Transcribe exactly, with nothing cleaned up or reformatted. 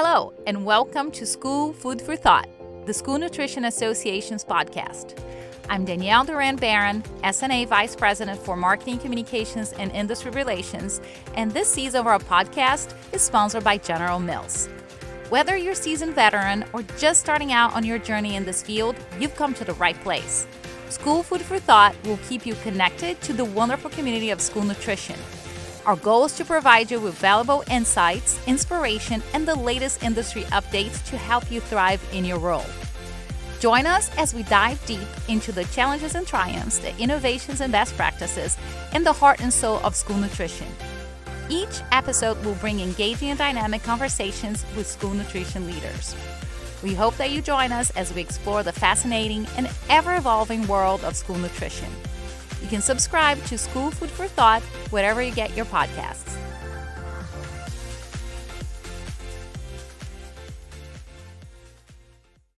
Hello, and welcome to School Food for Thought, the School Nutrition Association's podcast. I'm Danielle Duran Barron, S N A Vice President for Marketing Communications and Industry Relations, and this season of our podcast is sponsored by General Mills. Whether you're a seasoned veteran or just starting out on your journey in this field, you've come to the right place. School Food for Thought will keep you connected to the wonderful community of school nutrition. Our goal is to provide you with valuable insights, inspiration, and the latest industry updates to help you thrive in your role. Join us as we dive deep into the challenges and triumphs, the innovations and best practices, and the heart and soul of school nutrition. Each episode will bring engaging and dynamic conversations with school nutrition leaders. We hope that you join us as we explore the fascinating and ever-evolving world of school nutrition. You can subscribe to School Food for Thought wherever you get your podcasts.